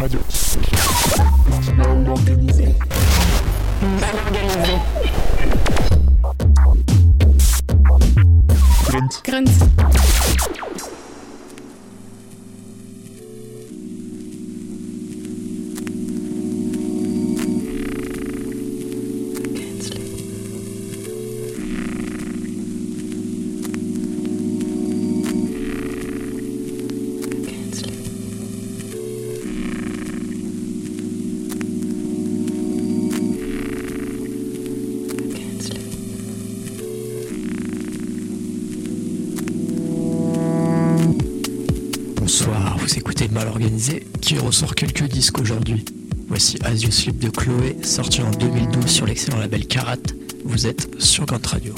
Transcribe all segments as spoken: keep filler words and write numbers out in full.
Radio. Mal organisé. Mal organisé. Grunt. Grunt. Qui ressort quelques disques aujourd'hui. Voici As You Sleep de Chloé, sorti en deux mille douze sur l'excellent label Carat. Vous êtes sur Gant Radio.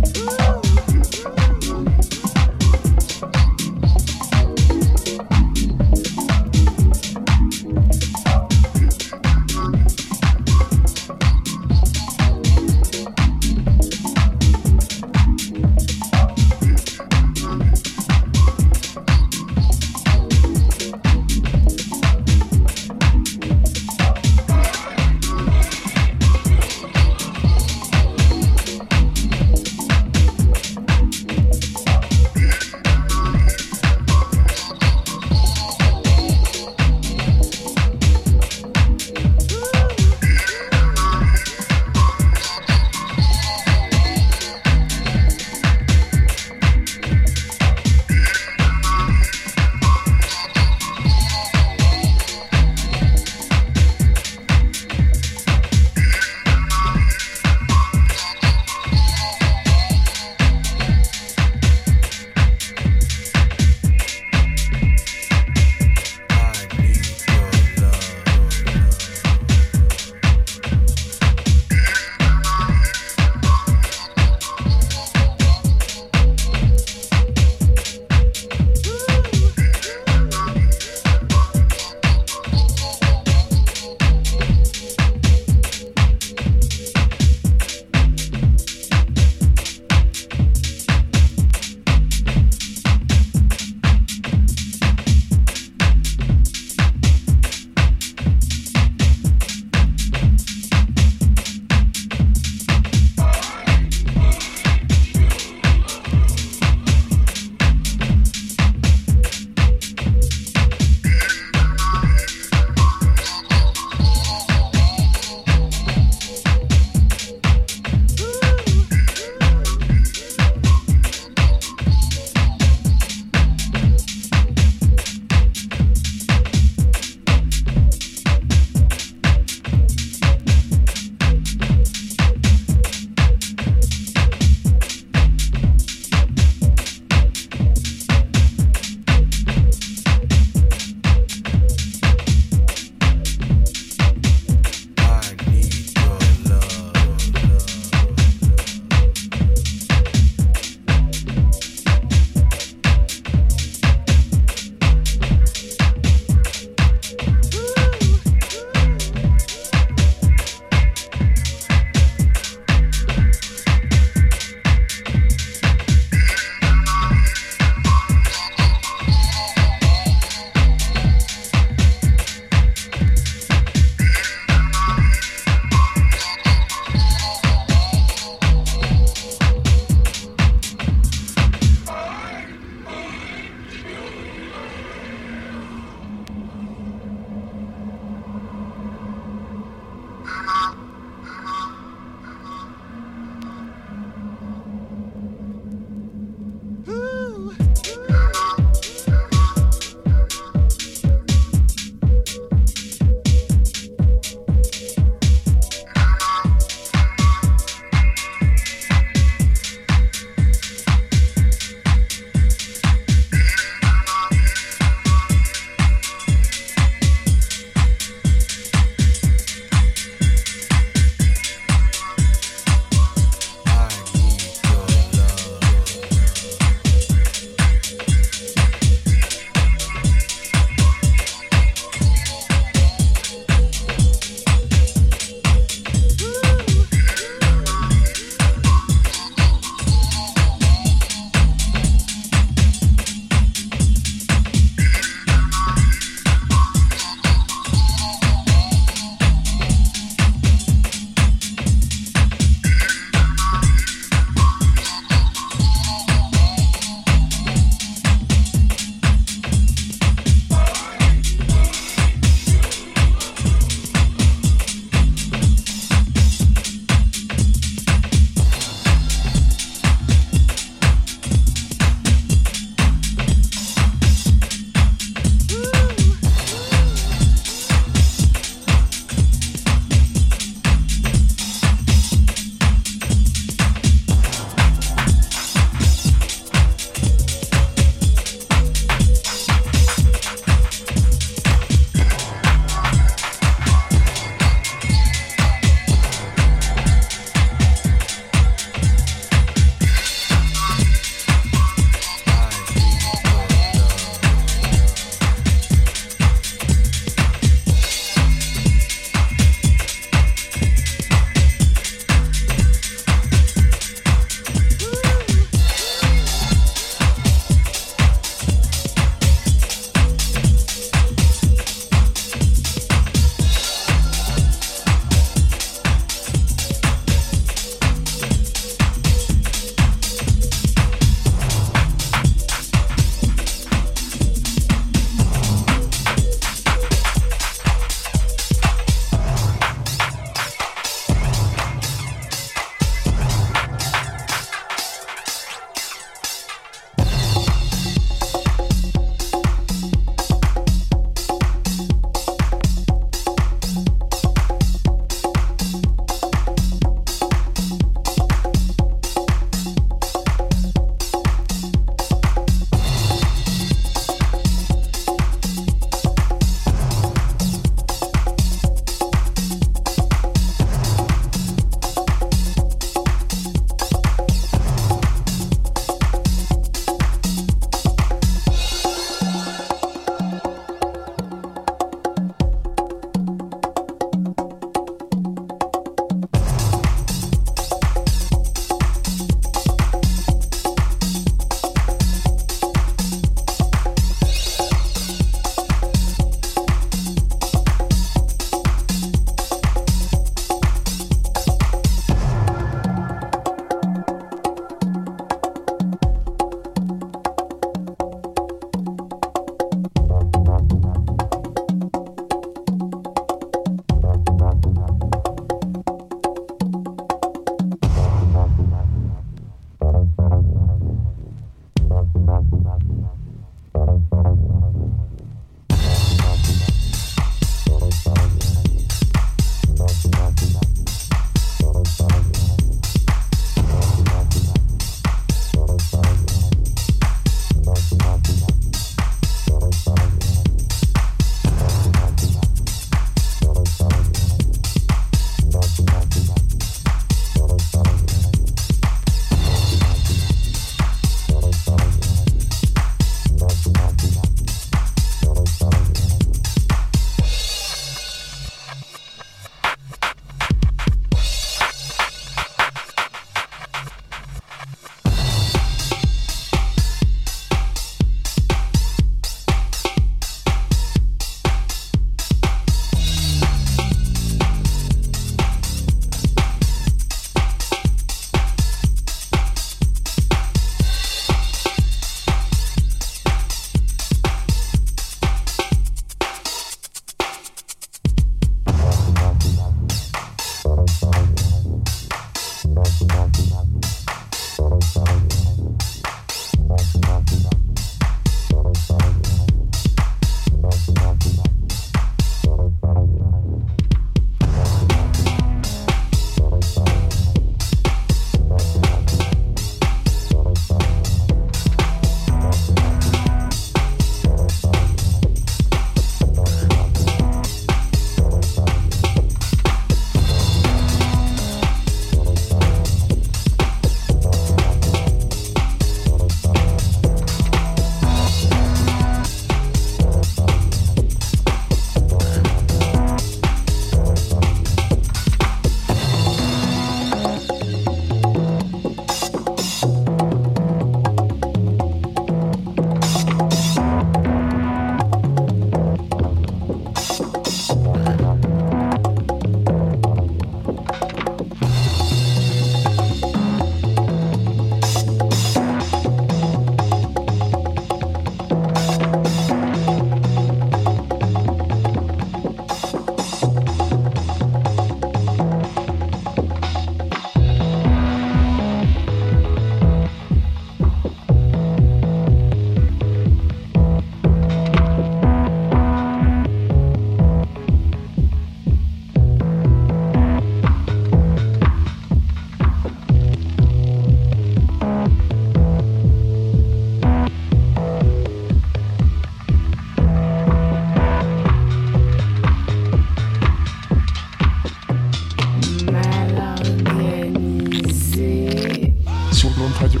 Gant Radio.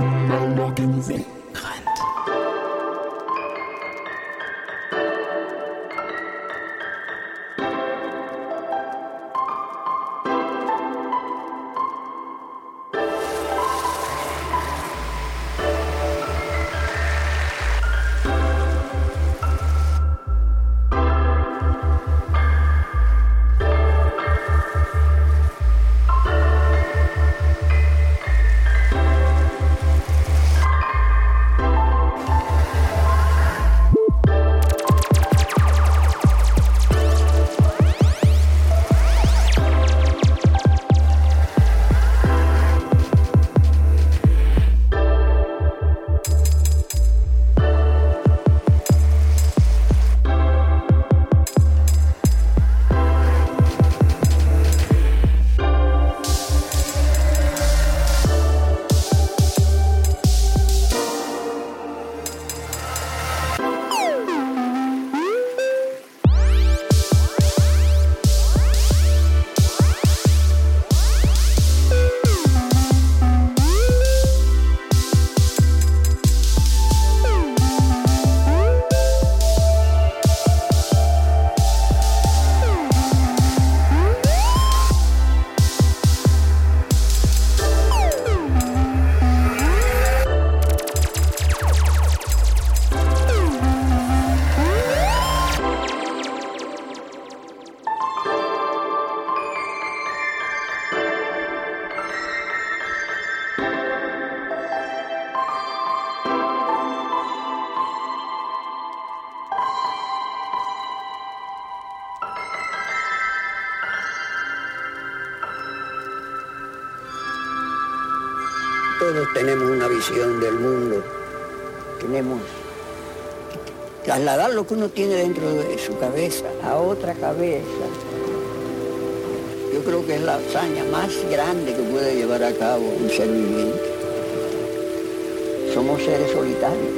mal organisé. Todos tenemos una visión del mundo, tenemos que trasladar lo que uno tiene dentro de su cabeza a otra cabeza. Yo creo que es la hazaña más grande que puede llevar a cabo un ser viviente. Somos seres solitarios.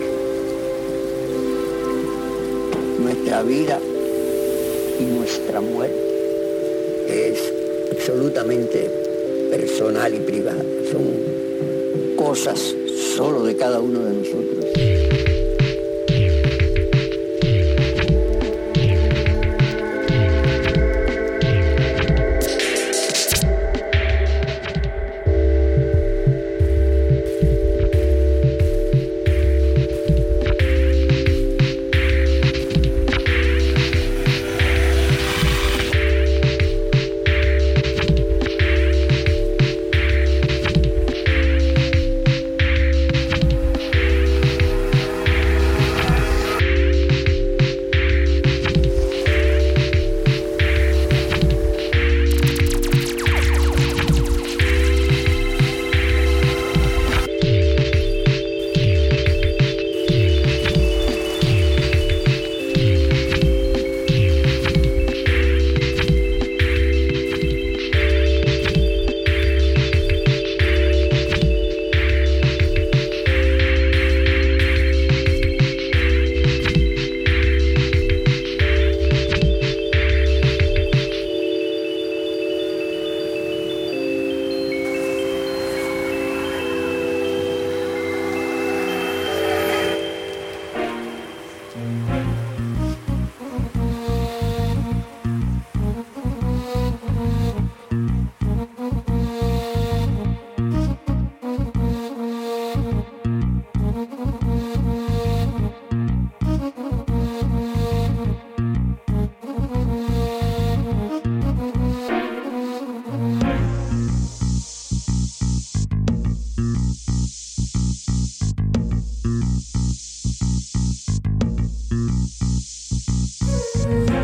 Nuestra vida y nuestra muerte es absolutamente personal y privada. Son cosas solo de cada uno de nosotros. Thank you.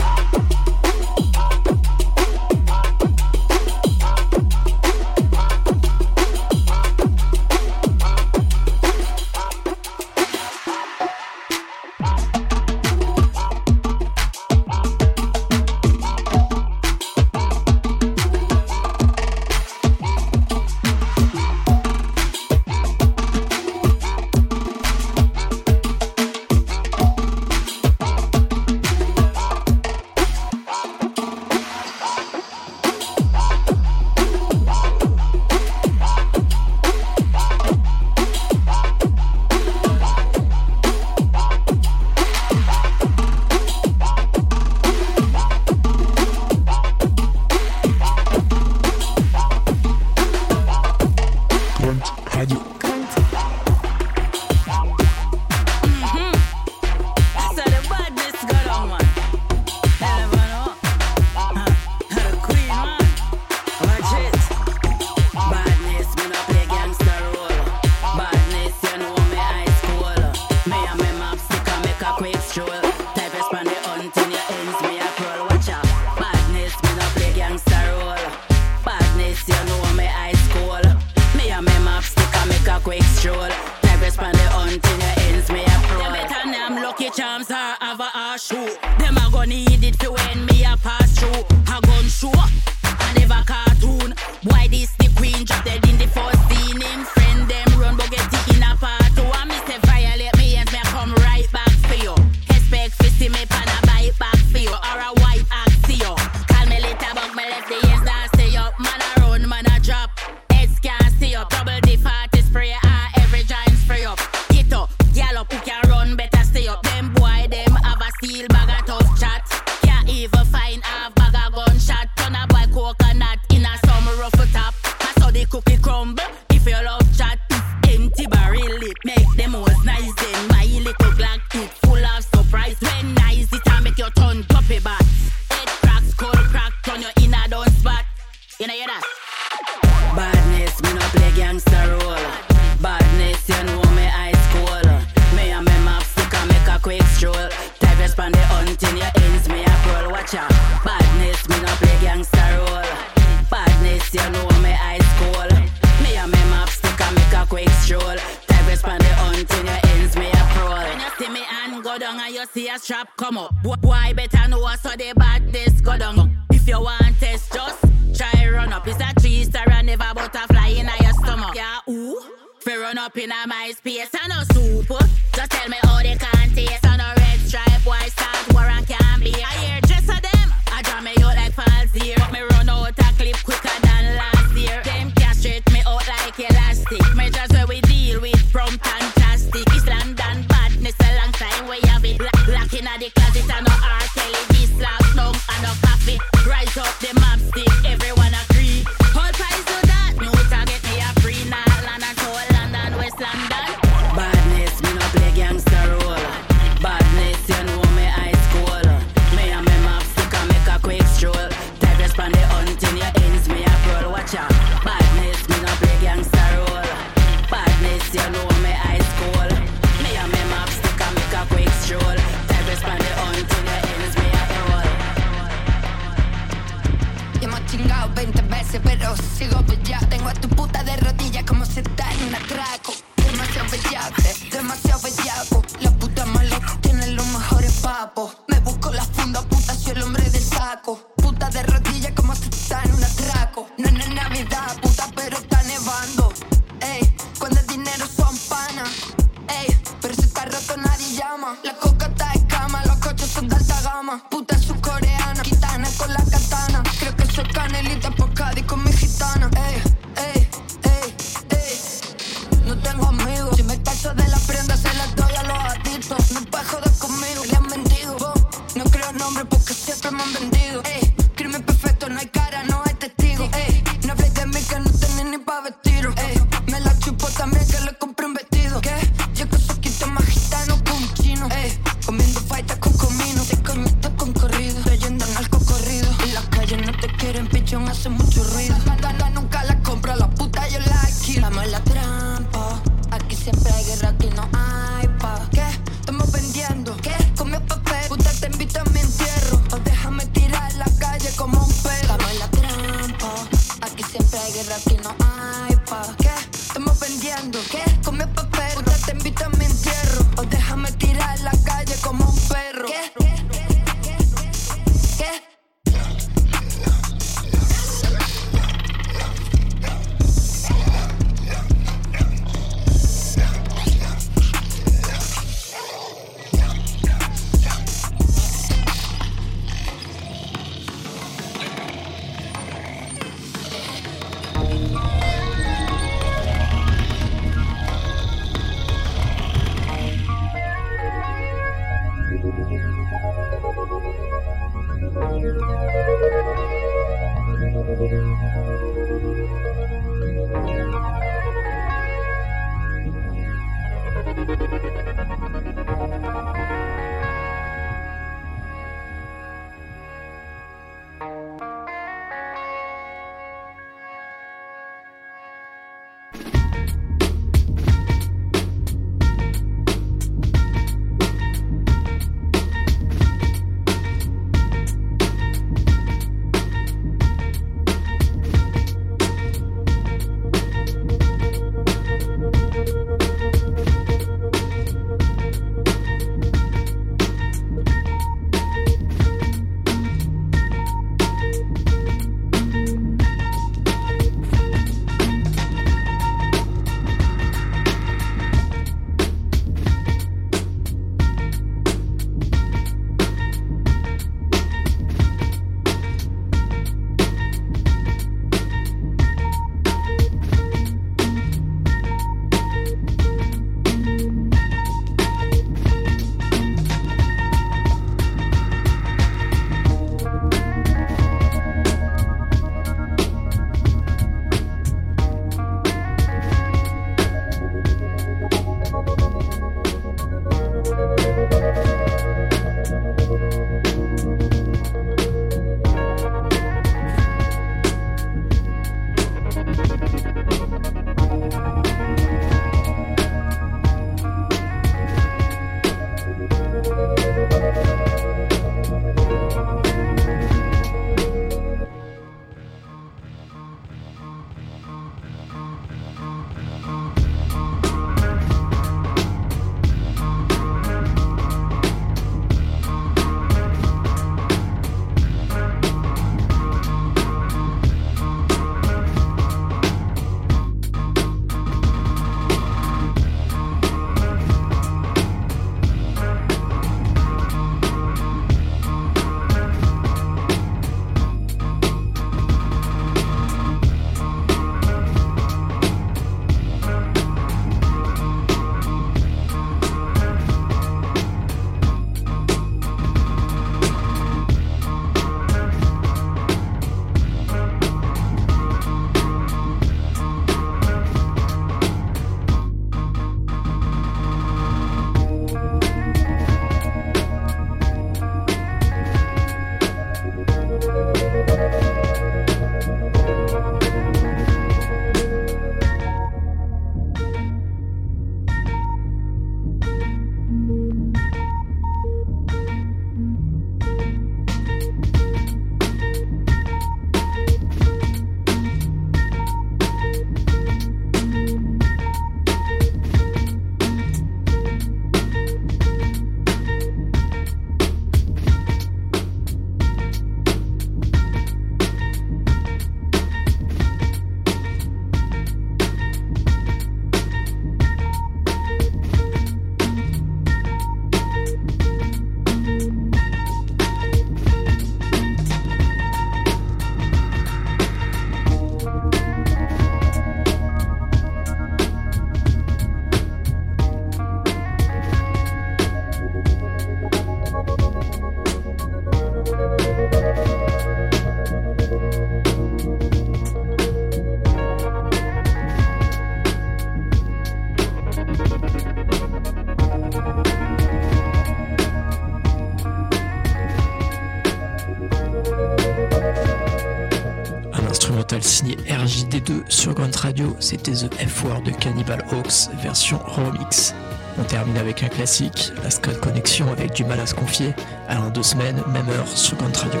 originale signée R J D deux sur Gant Radio, c'était The F-Word de Cannibal Hoax, version remix. On termine avec un classique, la Scott Connection avec du mal à se confier, à l'un deux semaines, même heure sur Gant Radio.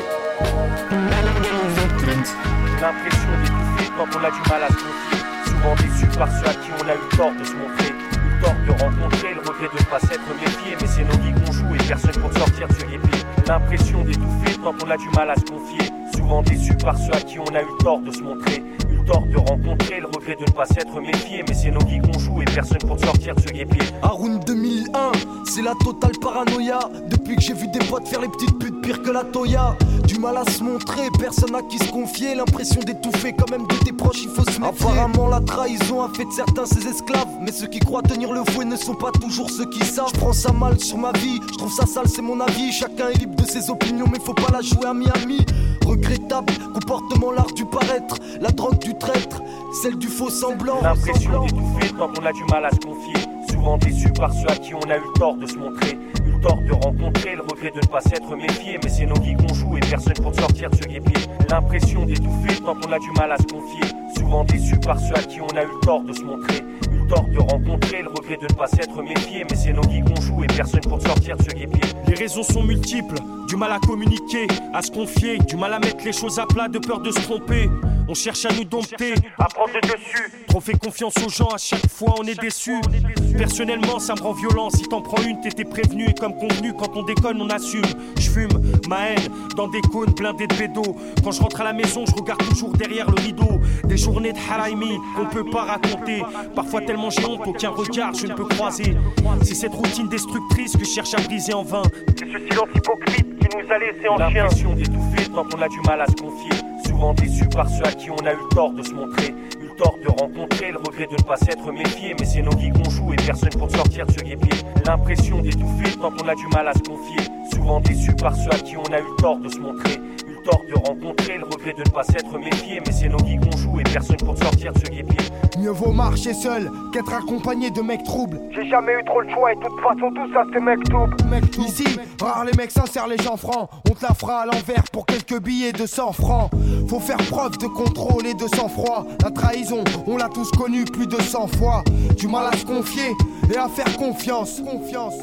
L'impression des bouffées quand on a du mal à se confier, souvent déçu par ceux à qui on a eu tort de se montrer, eu tort de rencontrer, le regret de ne pas s'être méfié, mais c'est nos vies qu'on joue et personne pour sortir du guépier. L'impression d'étouffer quand on a du mal à se confier, souvent déçu par ceux à qui on a eu tort de se montrer, eu tort de rencontrer, le regret de ne pas s'être méfié, mais c'est nos vies qu'on joue et personne pour sortir du guépier. Haroun deux mille un, c'est la totale paranoïa, depuis que j'ai vu des potes faire les petites putes pire que la Toya. Du mal à se montrer, personne à qui se confier, l'impression d'étouffer quand même de tes proches, il faut se méfier. Apparemment la trahison a fait de certains ses esclaves, mais ceux qui croient tenir le fouet ne sont pas toujours ceux qui savent. Je prends ça mal sur ma vie, je trouve ça sale, c'est mon avis. Chacun est libre de ses opinions, mais faut pas la jouer à Miami. Regrettable, comportement l'art du paraître, la drogue du traître, celle du faux semblant. L'impression d'étouffer quand on a du mal à se confier, souvent déçu par ceux à qui on a eu tort de se montrer, eu tort de rencontrer, le regret de ne pas s'être méfié, mais c'est nos vies qu'on joue et personne pour sortir de ce guépier. L'impression d'étouffer quand on a du mal à se confier, souvent déçu par ceux à qui on a eu tort de se montrer, eu tort de rencontrer, le regret de ne pas s'être méfié, mais c'est nos vies qu'on joue et personne pour sortir de ce guépier. Les raisons sont multiples, du mal à communiquer, à se confier, du mal à mettre les choses à plat de peur de se tromper. On cherche à nous dompter, à prendre le dessus. Trop fait confiance aux gens, à chaque fois on est déçu. Personnellement, ça me rend violent. Si t'en prends une, t'étais prévenu. Et comme convenu, quand on déconne, on assume. Je fume ma haine dans des cônes blindés de bédos. Quand je rentre à la maison, je regarde toujours derrière le rideau. Des journées de haraimi qu'on peut pas raconter. Parfois tellement j'ai honte, aucun regard je ne peux croiser. C'est cette routine destructrice que je cherche à briser en vain. C'est ce silence hypocrite qui nous a laissé en chien. L'impression d'étouffer quand on a du mal à se confier, souvent déçu par ceux à qui on a eu tort de se montrer, eu tort de rencontrer, le regret de ne pas s'être méfié, mais c'est nos vies qu'on joue et personne pour sortir de ce guépier. L'impression d'étouffer quand on a du mal à se confier, souvent déçu par ceux à qui on a eu tort de se montrer, eu tort de rencontrer, le regret de ne pas s'être méfié, mais c'est nos vies qu'on joue et personne pour sortir de ce guépier. Mieux vaut marcher seul qu'être accompagné de mecs troubles. J'ai jamais eu trop le choix et de toute façon tout ça c'est mec double. Mec double. Ici, rares les mecs sincères, les gens francs. On te la fera à l'envers pour quelques billets de cent francs. Faut faire preuve de contrôle et de sang-froid. La trahison, on l'a tous connue plus de cent fois. Du mal à se confier et à faire confiance. Confiance.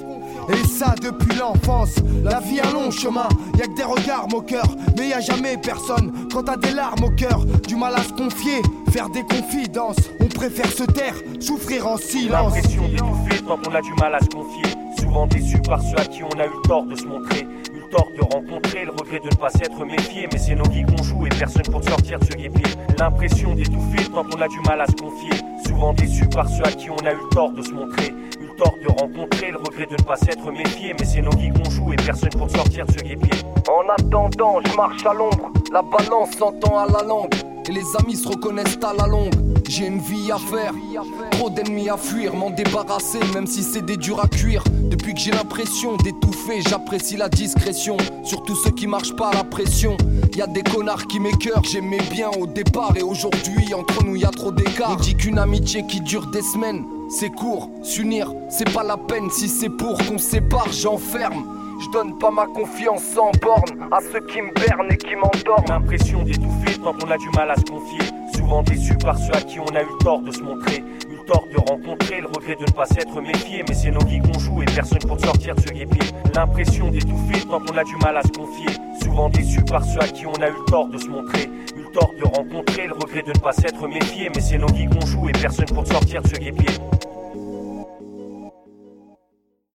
Et ça depuis l'enfance. La vie a un long chemin, y'a que des regards moqueurs, mais y'a jamais personne quand t'as des larmes au cœur. Du mal à se confier, faire des confidences, on préfère se taire, souffrir en silence. L'impression d'étouffer quand on a du mal à se confier, souvent déçu par ceux à qui on a eu tort de se montrer, eu tort de rencontrer, le regret de ne pas s'être méfié, mais c'est nos vies qu'on joue et personne pour sortir de ce guépier. L'impression d'étouffer quand on a du mal à se confier, souvent déçu par ceux à qui on a eu tort de se montrer, eu tort de rencontrer, le regret de ne pas s'être méfié, mais c'est nos vies qu'on joue et personne pour sortir de ce guépier. En attendant, je marche à l'ombre, la balance s'entend à la langue, et les amis se reconnaissent à la longue. J'ai une vie à faire, trop d'ennemis à fuir, m'en débarrasser même si c'est des durs à cuire. Depuis que j'ai l'impression d'étouffer, j'apprécie la discrétion, surtout ceux qui marchent pas à la pression. Y'a des connards qui m'écœurent, j'aimais bien au départ et aujourd'hui entre nous y'a trop d'écart. On dit qu'une amitié qui dure des semaines, c'est court, s'unir c'est pas la peine. Si c'est pour qu'on sépare, j'enferme. Je donne pas ma confiance sans borne à ceux qui me bernent et qui m'endorment. L'impression d'étouffer quand on a du mal à se confier, souvent déçu par ceux à qui on a eu tort de se montrer, eu tort de rencontrer, le regret de ne pas s'être méfié, mais c'est nos vies qu'on joue et personne pour sortir de ce guépier. L'impression d'étouffer quand on a du mal à se confier, souvent déçu par ceux à qui on a eu tort de se montrer, eu tort de rencontrer, le regret de ne pas s'être méfié, mais c'est nos vies qu'on joue et personne pour sortir de ce guépier.